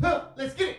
Let's get it.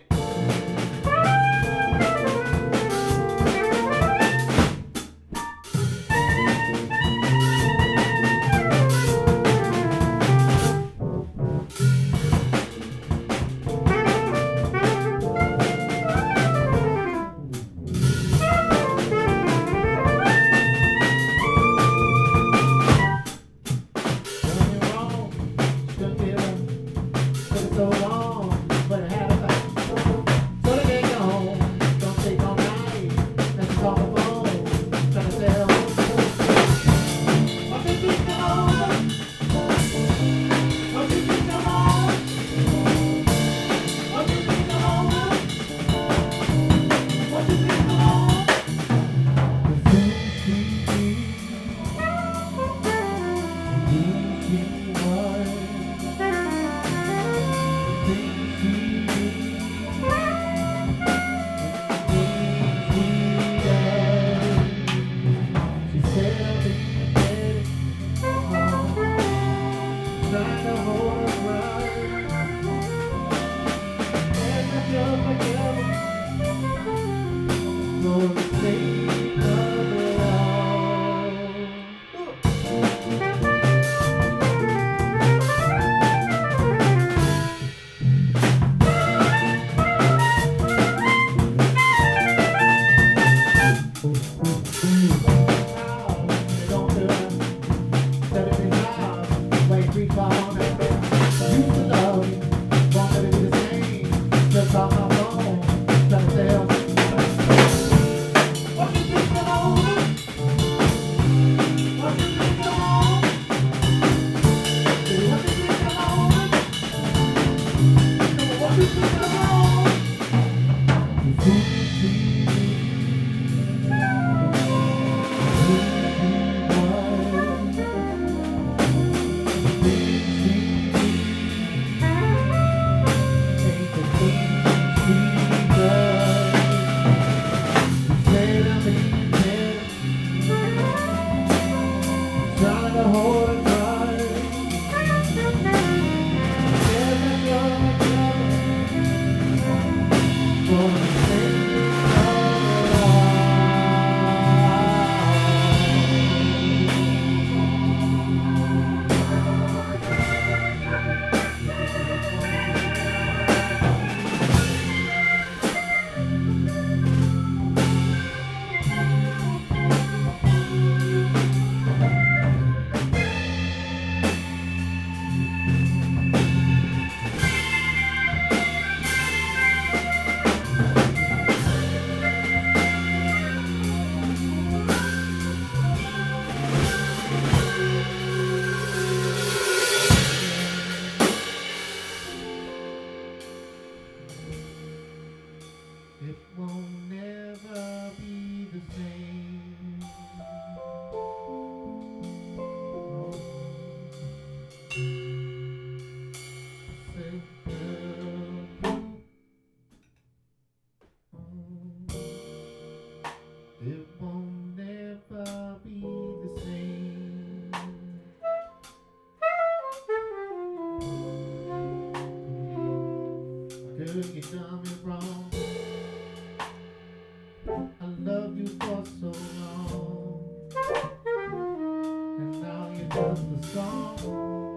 Song